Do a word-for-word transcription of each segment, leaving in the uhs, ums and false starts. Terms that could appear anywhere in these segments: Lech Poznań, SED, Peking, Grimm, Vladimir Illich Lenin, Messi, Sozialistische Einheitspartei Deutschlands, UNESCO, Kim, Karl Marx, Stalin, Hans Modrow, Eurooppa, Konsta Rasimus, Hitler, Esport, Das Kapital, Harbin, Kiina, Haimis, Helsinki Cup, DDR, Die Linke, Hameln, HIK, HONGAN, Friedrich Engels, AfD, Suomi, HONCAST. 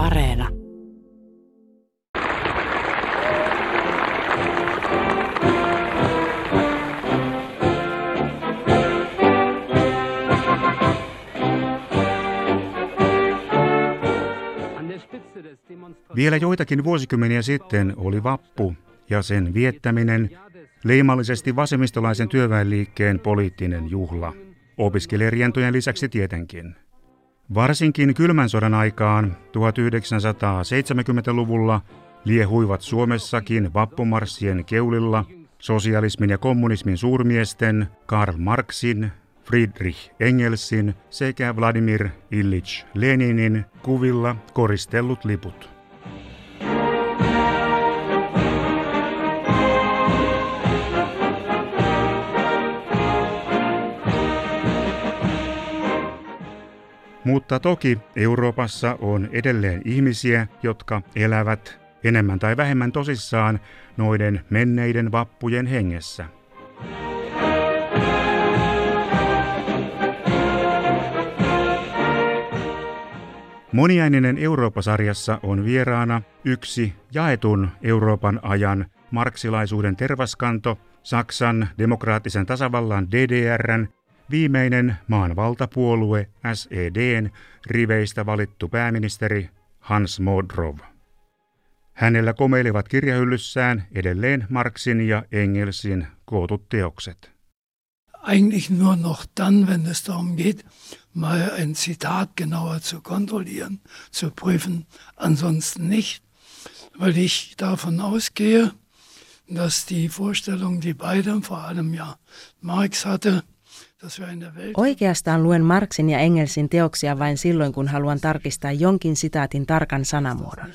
Areena. Vielä joitakin vuosikymmeniä sitten oli vappu ja sen viettäminen leimallisesti vasemmistolaisen työväenliikkeen poliittinen juhla. Opiskelijarientojen lisäksi tietenkin. Varsinkin kylmän sodan aikaan tuhatyhdeksänsataaseitsemänkymmentäluvulla liehuivat Suomessakin vappumarssien keulilla sosialismin ja kommunismin suurmiesten Karl Marxin, Friedrich Engelsin sekä Vladimir Illich Leninin kuvilla koristellut liput. Mutta toki Euroopassa on edelleen ihmisiä, jotka elävät enemmän tai vähemmän tosissaan noiden menneiden vappujen hengessä. Moniääninen Eurooppa-sarjassa on vieraana yksi jaetun Euroopan ajan marksilaisuuden tervaskanto, Saksan demokraattisen tasavallan D D R:n viimeinen maanvaltapuolue S E D:n riveistä valittu pääministeri Hans Modrow. Hänellä komeilevat kirjahyllyssään edelleen Marxin ja Engelsin kootut teokset. Eigentlich nur noch dann, wenn es darum geht, mal ein Zitat genauer zu kontrollieren, zu prüfen, ansonsten nicht, weil ich davon ausgehe, dass die Vorstellung, die beide, vor allem ja Marx hatte, Oikeastaan luen Marxin ja Engelsin teoksia vain silloin, kun haluan tarkistaa jonkin sitaatin tarkan sanamuodon.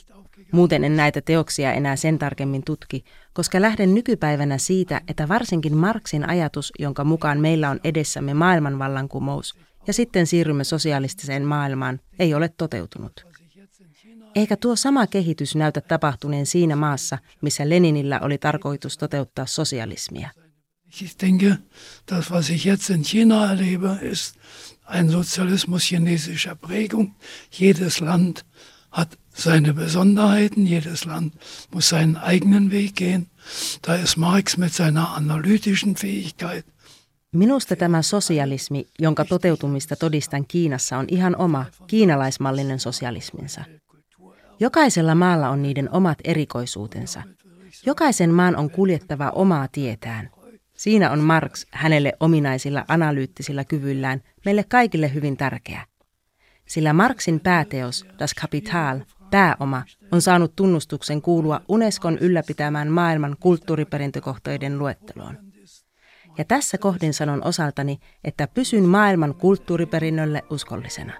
Muuten en näitä teoksia enää sen tarkemmin tutki, koska lähden nykypäivänä siitä, että varsinkin Marxin ajatus, jonka mukaan meillä on edessämme maailmanvallankumous ja sitten siirrymme sosialistiseen maailmaan, ei ole toteutunut. Eikä tuo sama kehitys näytä tapahtuneen siinä maassa, missä Leninillä oli tarkoitus toteuttaa sosialismia. Ich denke, das, was ich jetzt in China erlebe, ist ein Sozialismus chinesischer Prägung. Jedes Land hat seine Besonderheiten, jedes Land muss seinen eigenen Weg gehen. Da ist Marx mit seiner analytischen Fähigkeit. Minusta tämä sosialismi, jonka toteutumista todistan Kiinassa, on ihan oma kiinalaismallinen sosialisminsa. Jokaisella maalla on niiden omat erikoisuutensa. Jokaisen maan on kuljettava omaa tietään. Siinä on Marx hänelle ominaisilla analyyttisillä kyvyillään meille kaikille hyvin tärkeä. Sillä Marxin pääteos Das Kapital, pääoma, on saanut tunnustuksen kuulua Unescon ylläpitämään maailman kulttuuriperintökohteiden luetteloon. Ja tässä kohdin sanon osaltani, että pysyn maailman kulttuuriperinnölle uskollisena.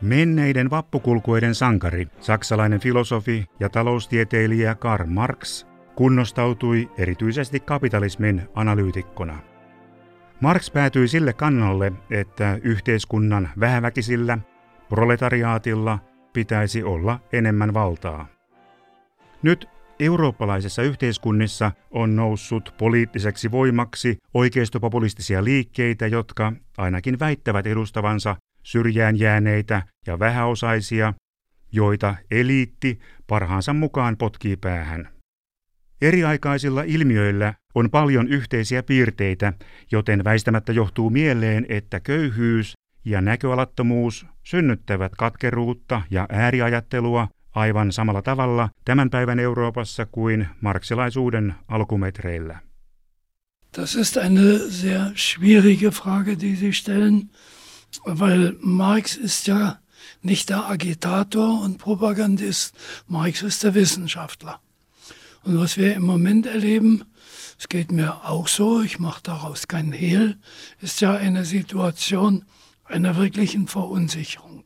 Menneiden vappukulkueiden sankari, saksalainen filosofi ja taloustieteilijä Karl Marx, kunnostautui erityisesti kapitalismin analyytikkona. Marx päätyi sille kannalle, että yhteiskunnan vähäväkisillä, proletariaatilla pitäisi olla enemmän valtaa. Nyt eurooppalaisissa yhteiskunnissa on noussut poliittiseksi voimaksi oikeistopopulistisia liikkeitä, jotka ainakin väittävät edustavansa syrjään jääneitä ja vähäosaisia, joita eliitti parhaansa mukaan potkii päähän. Eriaikaisilla ilmiöillä on paljon yhteisiä piirteitä, joten väistämättä johtuu mieleen, että köyhyys ja näköalattomuus synnyttävät katkeruutta ja ääriajattelua aivan samalla tavalla tämän päivän Euroopassa kuin marksilaisuuden alkumetreillä. Das ist eine sehr schwierige Frage, die Sie stellen. Weil Marx ist ja nicht der Agitator und Propagandist, Marx ist der Wissenschaftler. Und was wir im Moment erleben, es geht mir auch so, ich mache daraus keinen Hehl, ist ja eine Situation einer wirklichen Verunsicherung.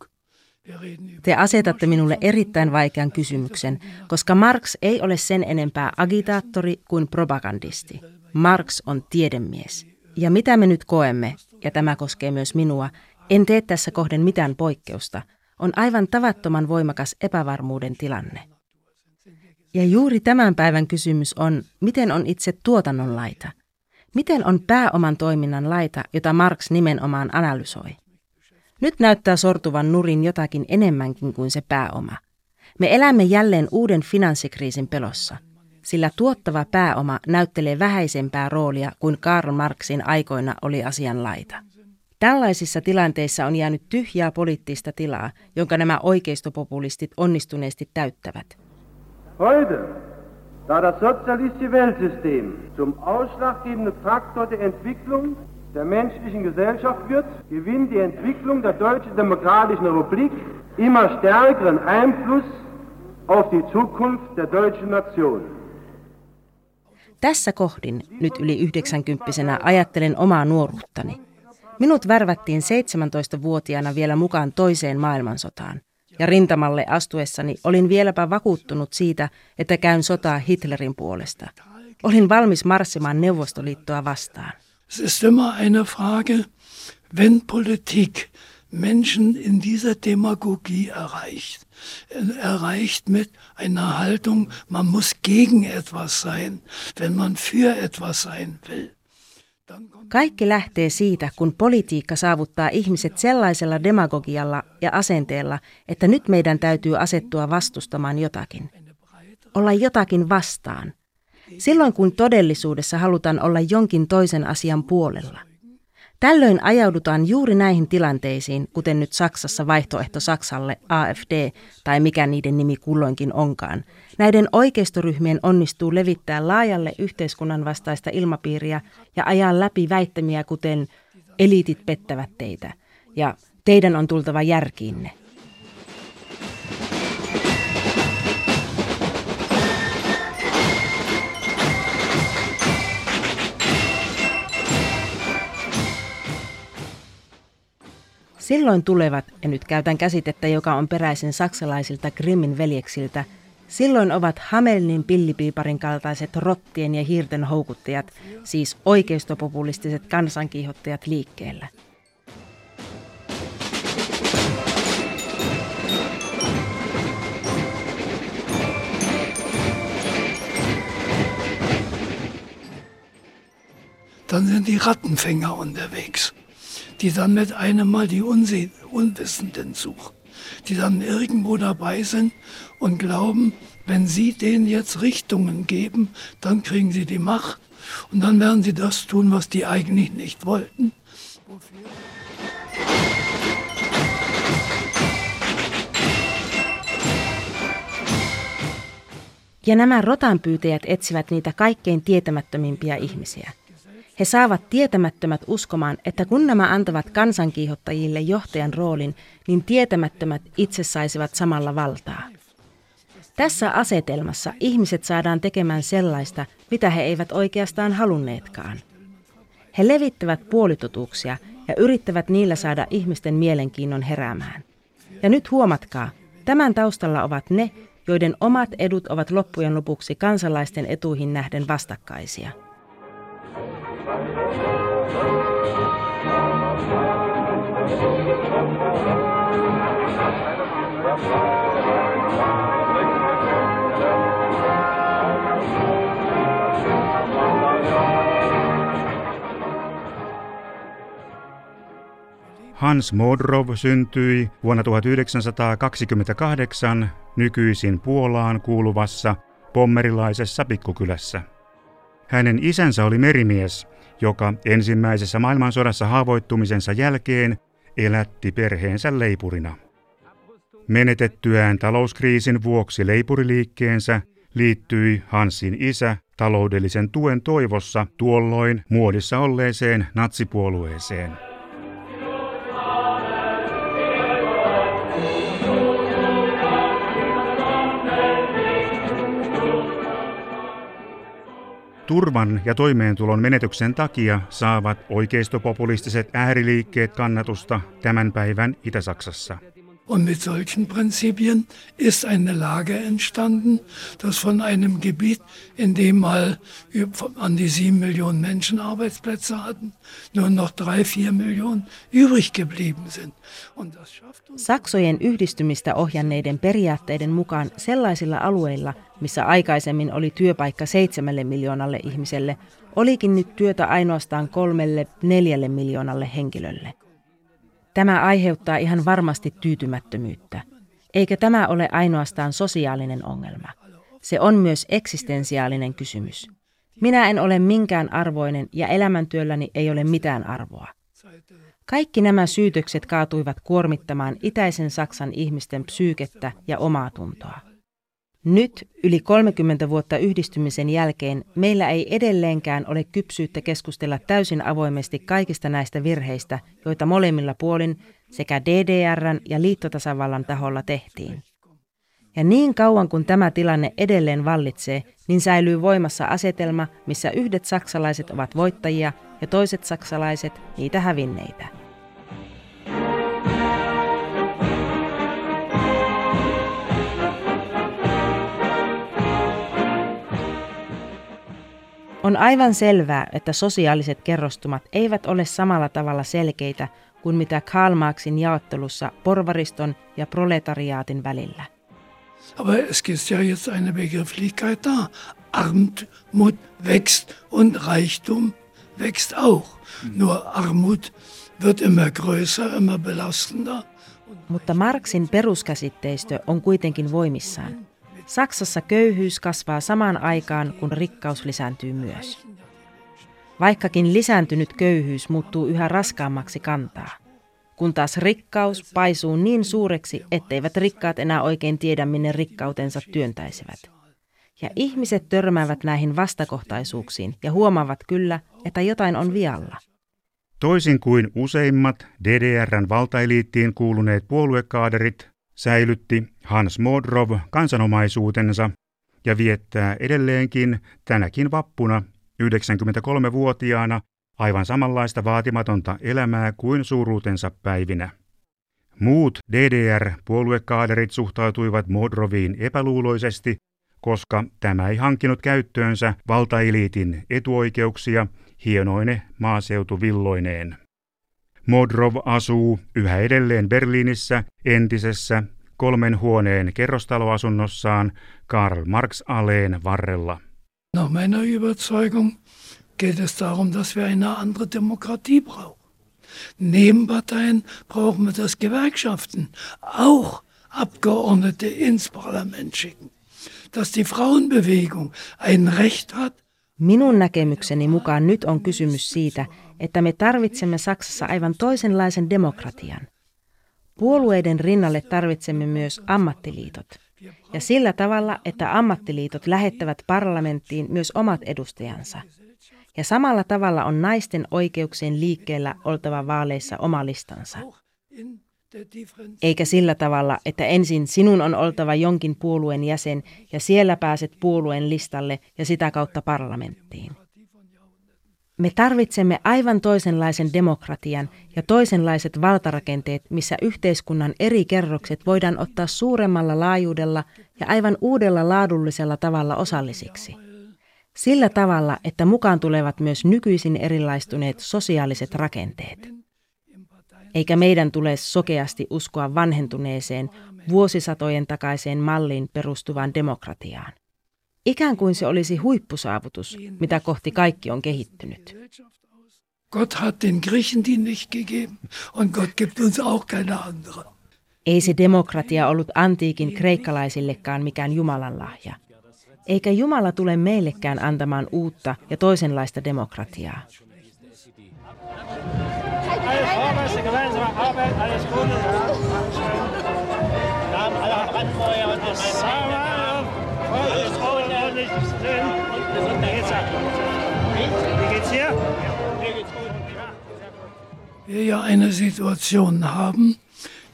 Te asetatte minulle erittäin vaikean kysymyksen, koska Marx ei ole sen enempää agitaattori kuin propagandisti. Marx on tiedemies. Ja mitä me nyt koemme, ja tämä koskee myös minua, en tee tässä kohden mitään poikkeusta, on aivan tavattoman voimakas epävarmuuden tilanne. Ja juuri tämän päivän kysymys on, miten on itse tuotannon laita? Miten on pääoman toiminnan laita, jota Marx nimenomaan analysoi? Nyt näyttää sortuvan nurin jotakin enemmänkin kuin se pääoma. Me elämme jälleen uuden finanssikriisin pelossa, sillä tuottava pääoma näyttelee vähäisempää roolia kuin Karl Marxin aikoina oli asian laita. Tällaisissa tilanteissa on jäänyt tyhjää poliittista tilaa, jonka nämä oikeistopopulistit onnistuneesti täyttävät. Heute, da das sozialistische Weltsystem zum ausschlaggebenden Faktor der Entwicklung der menschlichen Gesellschaft wird, gewinnt die Entwicklung der Deutschen Demokratischen Republik immer stärkeren Einfluss auf die Zukunft der deutschen Nation. Tässä kohdin, nyt yli yhdeksänkymppisenä, ajattelen omaa nuoruuttani. Minut värvättiin seitsemäntoistavuotiaana vielä mukaan toiseen maailmansotaan, ja rintamalle astuessani olin vieläpä vakuuttunut siitä, että käyn sotaa Hitlerin puolesta. Olin valmis marssimaan Neuvostoliittoa vastaan. Es ist immer eine Frage, wenn Politik Menschen in dieser Demagogie erreicht, erreicht mit einer Haltung, man muss gegen etwas sein, wenn man für etwas sein will. Kaikki lähtee siitä, kun politiikka saavuttaa ihmiset sellaisella demagogialla ja asenteella, että nyt meidän täytyy asettua vastustamaan jotakin. Olla jotakin vastaan. Silloin kun todellisuudessa halutaan olla jonkin toisen asian puolella. Tällöin ajaudutaan juuri näihin tilanteisiin, kuten nyt Saksassa vaihtoehto Saksalle, A F D, tai mikä niiden nimi kulloinkin onkaan. Näiden oikeistoryhmien onnistuu levittää laajalle yhteiskunnan vastaista ilmapiiriä ja ajaa läpi väittämiä, kuten eliitit pettävät teitä ja teidän on tultava järkiinne. Silloin tulevat, ja nyt käytän käsitettä, joka on peräisin saksalaisilta Grimmin veljeksiltä, silloin ovat Hamelnin pillipiiparin kaltaiset rottien ja hiirten houkuttajat, siis oikeistopopulistiset kansankiihottajat liikkeellä. Dann sind die Rattenfänger unterwegs. Die dann mit einem Mal die Unwissenden suchen, die dann irgendwo dabei sind und glauben, wenn sie denen jetzt Richtungen geben, dann kriegen sie die Macht und dann werden sie das tun, was die eigentlich nicht wollten. Ja nämä rotanpyytäjät etsivät niitä kaikkein tietämättömimpiä ihmisiä. He saavat tietämättömät uskomaan, että kun nämä antavat kansankiihottajille johtajan roolin, niin tietämättömät itse saisivat samalla valtaa. Tässä asetelmassa ihmiset saadaan tekemään sellaista, mitä he eivät oikeastaan halunneetkaan. He levittävät puolitotuuksia ja yrittävät niillä saada ihmisten mielenkiinnon heräämään. Ja nyt huomatkaa, tämän taustalla ovat ne, joiden omat edut ovat loppujen lopuksi kansalaisten etuihin nähden vastakkaisia. Hans Modrow syntyi vuonna tuhatyhdeksänsataakaksikymmentäkahdeksan nykyisin Puolaan kuuluvassa pommerilaisessa pikkukylässä. Hänen isänsä oli merimies, joka ensimmäisessä maailmansodassa haavoittumisensa jälkeen elätti perheensä leipurina. Menetettyään talouskriisin vuoksi leipuriliikkeensä liittyi Hansin isä taloudellisen tuen toivossa tuolloin muodissa olleeseen natsipuolueeseen. Turvan ja toimeentulon menetyksen takia saavat oikeistopopulistiset ääriliikkeet kannatusta tämän päivän Itä-Saksassa. Und mit solchen Prinzipien ist eine Lage entstanden, dass von einem Gebiet, in dem mal an die sieben Millionen Menschen Arbeitsplätze hatten, nur noch drei, vier Millionen übrig geblieben sind. Und das schafft uns. Saksojen yhdistymistä ohjanneiden periaatteiden mukaan sellaisilla alueilla, missä aikaisemmin oli työpaikka seitsemälle miljoonalle ihmiselle, olikin nyt työtä ainoastaan kolmelle, neljälle miljoonalle henkilölle. Tämä aiheuttaa ihan varmasti tyytymättömyyttä. Eikä tämä ole ainoastaan sosiaalinen ongelma. Se on myös eksistensiaalinen kysymys. Minä en ole minkään arvoinen ja elämäntyölläni ei ole mitään arvoa. Kaikki nämä syytökset kaatuivat kuormittamaan itäisen Saksan ihmisten psyykettä ja omaa tuntoa. Nyt, yli kolmekymmentä vuotta yhdistymisen jälkeen, meillä ei edelleenkään ole kypsyyttä keskustella täysin avoimesti kaikista näistä virheistä, joita molemmilla puolin sekä D D R:n ja liittotasavallan taholla tehtiin. Ja niin kauan kuin tämä tilanne edelleen vallitsee, niin säilyy voimassa asetelma, missä yhdet saksalaiset ovat voittajia ja toiset saksalaiset niitä hävinneitä. On aivan selvää, että sosiaaliset kerrostumat eivät ole samalla tavalla selkeitä kuin mitä Karl Marxin jaottelussa porvariston ja proletariaatin välillä. Aber es gibt ja jetzt eine Begrifflichkeit da. Armut wächst und Reichtum wächst auch. Nur Armut wird immer größer, immer belastender. Mutta Marxin peruskäsitteistö on kuitenkin voimissaan. Saksassa köyhyys kasvaa samaan aikaan, kun rikkaus lisääntyy myös. Vaikkakin lisääntynyt köyhyys muuttuu yhä raskaammaksi kantaa, kun taas rikkaus paisuu niin suureksi, etteivät rikkaat enää oikein tiedä, minne rikkautensa työntäisivät. Ja ihmiset törmäävät näihin vastakohtaisuuksiin ja huomaavat kyllä, että jotain on vialla. Toisin kuin useimmat D D R:n valtaeliittiin kuuluneet puoluekaaderit, säilytti Hans Modrow kansanomaisuutensa ja viettää edelleenkin tänäkin vappuna yhdeksänkymmentäkolmevuotiaana aivan samanlaista vaatimatonta elämää kuin suuruutensa päivinä. Muut D D R-puoluekaaderit suhtautuivat Modrowiin epäluuloisesti, koska tämä ei hankkinut käyttöönsä valtaeliitin etuoikeuksia hienoine maaseutuvilloineen. Modrow asuu yhä edelleen Berliinissä entisessä kolmen huoneen kerrostaloasunnossaan Karl Marx-aleen varrella. Nach meiner Überzeugung geht es darum, dass wir eine andere Demokratie brauchen. Neben Parteien brauchen wir das Gewerkschaften, auch Abgeordnete ins Parlament schicken. Dass die Frauenbewegung ein Recht hat. Minun näkemykseni mukaan nyt on kysymys siitä, että me tarvitsemme Saksassa aivan toisenlaisen demokratian. Puolueiden rinnalle tarvitsemme myös ammattiliitot. Ja sillä tavalla, että ammattiliitot lähettävät parlamenttiin myös omat edustajansa. Ja samalla tavalla on naisten oikeuksien liikkeellä oltava vaaleissa oma listansa. Eikä sillä tavalla, että ensin sinun on oltava jonkin puolueen jäsen ja siellä pääset puolueen listalle ja sitä kautta parlamenttiin. Me tarvitsemme aivan toisenlaisen demokratian ja toisenlaiset valtarakenteet, missä yhteiskunnan eri kerrokset voidaan ottaa suuremmalla laajuudella ja aivan uudella laadullisella tavalla osallisiksi. Sillä tavalla, että mukaan tulevat myös nykyisin erilaistuneet sosiaaliset rakenteet. Eikä meidän tule sokeasti uskoa vanhentuneeseen, vuosisatojen takaiseen malliin perustuvaan demokratiaan. Ikään kuin se olisi huippusaavutus, mitä kohti kaikki on kehittynyt. Ei se demokratia ollut antiikin kreikkalaisillekaan mikään Jumalan lahja. Eikä Jumala tule meillekään antamaan uutta ja toisenlaista demokratiaa. Wir ja eine Situation haben,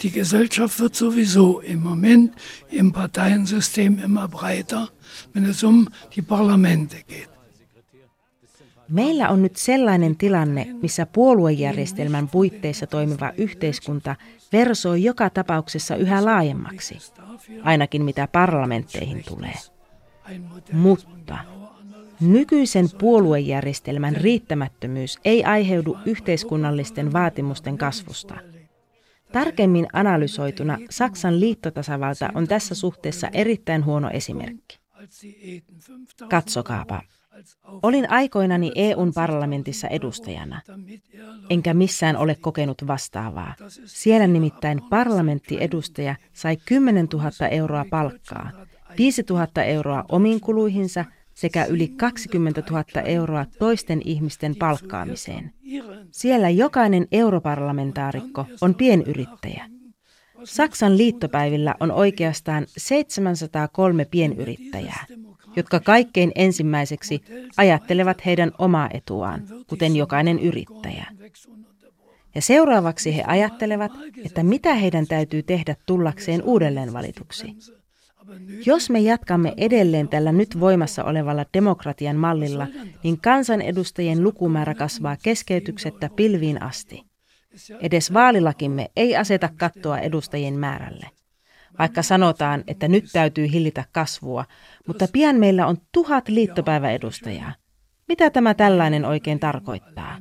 die Gesellschaft wird sowieso im Moment im Parteiensystem immer breiter, wenn es um die Parlamente geht. Meillä on nyt sellainen tilanne, missä puoluejärjestelmän puitteissa toimiva yhteiskunta versoi joka tapauksessa yhä laajemmaksi, ainakin mitä parlamentteihin tulee. Mutta nykyisen puoluejärjestelmän riittämättömyys ei aiheudu yhteiskunnallisten vaatimusten kasvusta. Tarkemmin analysoituna Saksan liittotasavalta on tässä suhteessa erittäin huono esimerkki. Katsokaapa. Olin aikoinani E U:n parlamentissa edustajana, enkä missään ole kokenut vastaavaa. Siellä nimittäin parlamenttiedustaja sai kymmenen tuhatta euroa palkkaa, viisi tuhatta euroa omiin kuluihinsa sekä yli kaksikymmentä tuhatta euroa toisten ihmisten palkkaamiseen. Siellä jokainen europarlamentaarikko on pienyrittäjä. Saksan liittopäivillä on oikeastaan seitsemänsataakolme pienyrittäjää, jotka kaikkein ensimmäiseksi ajattelevat heidän omaa etuaan, kuten jokainen yrittäjä. Ja seuraavaksi he ajattelevat, että mitä heidän täytyy tehdä tullakseen uudelleen valituksi. Jos me jatkamme edelleen tällä nyt voimassa olevalla demokratian mallilla, niin kansanedustajien lukumäärä kasvaa keskeytyksettä pilviin asti. Edes vaalilakimme ei aseta kattoa edustajien määrälle. Vaikka sanotaan, että nyt täytyy hillitä kasvua, mutta pian meillä on tuhat liittopäiväedustajaa. Mitä tämä tällainen oikein tarkoittaa?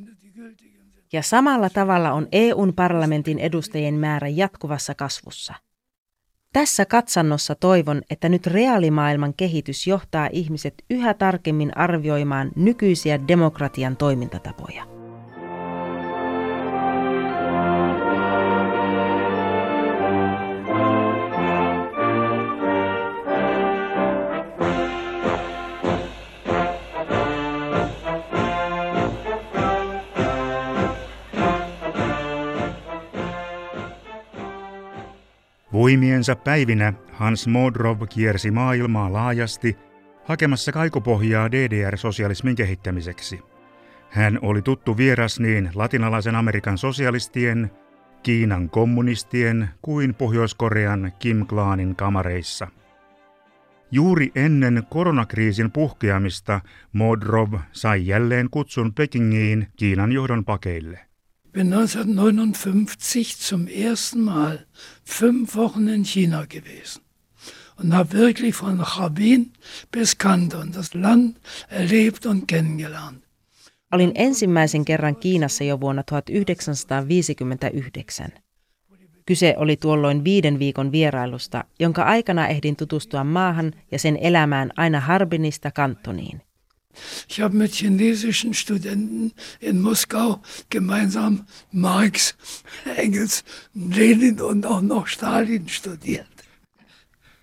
Ja samalla tavalla on E U:n parlamentin edustajien määrä jatkuvassa kasvussa. Tässä katsannossa toivon, että nyt reaalimaailman kehitys johtaa ihmiset yhä tarkemmin arvioimaan nykyisiä demokratian toimintatapoja. Voimiensa päivinä Hans Modrow kiersi maailmaa laajasti hakemassa kaikupohjaa D D R-sosialismin kehittämiseksi. Hän oli tuttu vieras niin latinalaisen Amerikan sosialistien, Kiinan kommunistien kuin Pohjois-Korean Kim-klaanin kamareissa. Juuri ennen koronakriisin puhkeamista Modrow sai jälleen kutsun Pekingiin Kiinan johdon pakeille. Bin neunzehnhundertneunundfünfzig zum ersten Mal fünf Wochen in China gewesen und habe wirklich von Harbin bis Kanton das Land erlebt und kennengelernt. Olin ensimmäisen kerran Kiinassa jo vuonna tuhatyhdeksänsataaviisikymmentäyhdeksän. Kyse oli tuolloin viiden viikon vierailusta, jonka aikana ehdin tutustua maahan ja sen elämään aina Harbinista Kantoniin. Ich habe mit chinesischen Studenten in Moskau gemeinsam Marx, Engels, Lenin und auch noch Stalin studiert.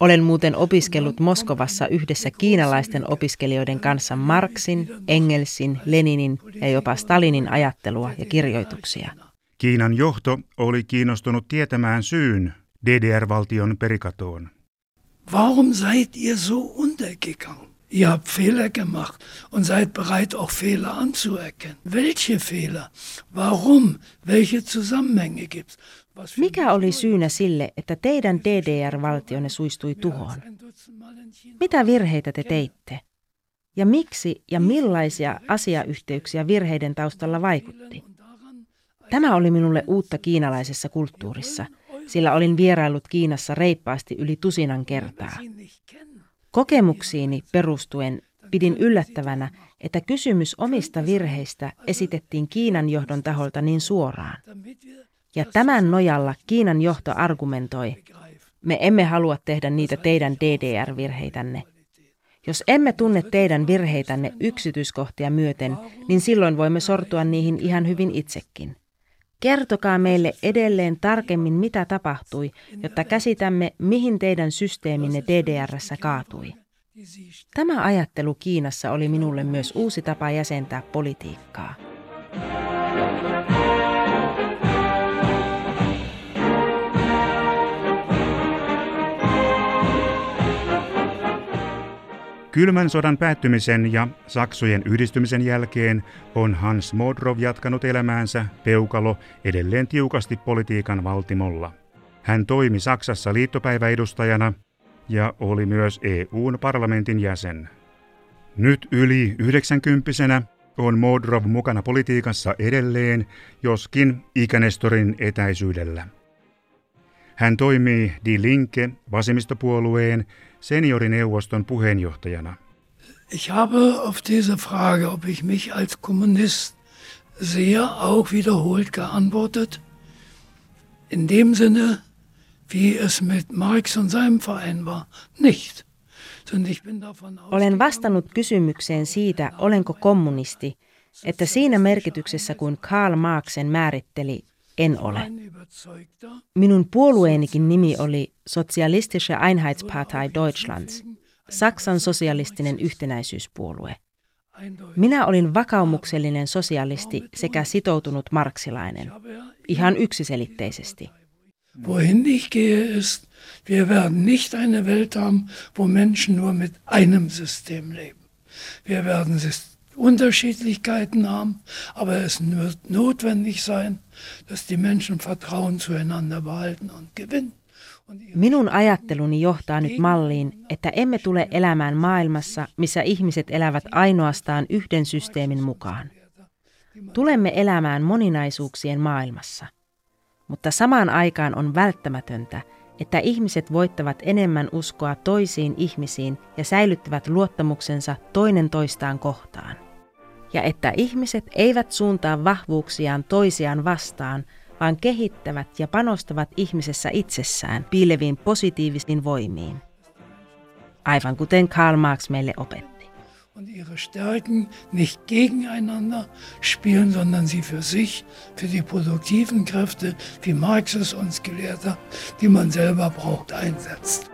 Olen muuten opiskellut Moskovassa yhdessä kiinalaisten opiskelijoiden kanssa Marxin, Engelsin, Leninin ja jopa Stalinin ajattelua ja kirjoituksia. Kiinan johto oli kiinnostunut tietämään syyn D D R-valtion perikatoon. Warum seid ihr so untergegangen? Ihr habt Fehler gemacht und seid bereit, auch Fehler anzuerkennen. Welche Fehler? Warum? Welche Zusammenhänge gibt's? Mikä oli syynä sille, että teidän D D R-valtionne suistui tuhoon? Mitä virheitä te teitte? Ja miksi ja millaisia asiayhteyksiä virheiden taustalla vaikutti? Tämä oli minulle uutta kiinalaisessa kulttuurissa, sillä olin vieraillut Kiinassa reippaasti yli tusinan kertaa. Kokemuksiini perustuen pidin yllättävänä, että kysymys omista virheistä esitettiin Kiinan johdon taholta niin suoraan. Ja tämän nojalla Kiinan johto argumentoi, me emme halua tehdä niitä teidän D D R-virheitänne. Jos emme tunne teidän virheitänne yksityiskohtia myöten, niin silloin voimme sortua niihin ihan hyvin itsekin. Kertokaa meille edelleen tarkemmin, mitä tapahtui, jotta käsitämme, mihin teidän systeeminne D D R:ssä kaatui. Tämä ajattelu Kiinassa oli minulle myös uusi tapa jäsentää politiikkaa. Kylmän sodan päättymisen ja Saksojen yhdistymisen jälkeen on Hans Modrow jatkanut elämäänsä peukalo edelleen tiukasti politiikan valtimolla. Hän toimi Saksassa liittopäiväedustajana ja oli myös E U:n parlamentin jäsen. Nyt yli yhdeksänkymppisenä on Modrow mukana politiikassa edelleen, joskin ikänestorin etäisyydellä. Hän toimii Die Linke vasemmistopuolueen seniorineuvoston puheenjohtajana. Ich habe auf diese Frage, ob ich mich als Kommunist sehe, auch wiederholt geantwortet. In dem Sinne, wie es mit Marx und seinem Verein war, nicht. Olen vastannut kysymykseen siitä, olenko kommunisti, että siinä merkityksessä kuin Karl Marxen määritteli, en ole. Minun puolueenikin nimi oli Sozialistische Einheitspartei Deutschlands, Saksan sosialistinen yhtenäisyyspuolue. Minä olin vakaumuksellinen sosialisti sekä sitoutunut marksilainen, ihan yksiselitteisesti. Wohin ich gehe ist, wir werden nicht eine Welt haben, wo Menschen nur mit einem System leben. Wir werden Unterschiedlichkeiten haben, aber es wird notwendig sein, dass die Menschen Vertrauen zueinander behalten und gewinnen. Minun ajatteluni johtaa nyt malliin, että emme tule elämään maailmassa, missä ihmiset elävät ainoastaan yhden systeemin mukaan. Tulemme elämään moninaisuuksien maailmassa. Mutta samaan aikaan on välttämätöntä, että ihmiset voittavat enemmän uskoa toisiin ihmisiin ja säilyttävät luottamuksensa toinen toistaan kohtaan. Ja että ihmiset eivät suuntaa vahvuuksiaan toisiaan vastaan, vaan kehittävät ja panostavat ihmisessä itsessään piileviin positiivisiin voimiin. Aivan kuten Karl Marx meille opetti. Und ihre Stärken nicht gegeneinander spielen, sondern sie für sich, für die produktiven Kräfte, wie Marx es uns gelehrt hat, die man selber braucht, einsetzt.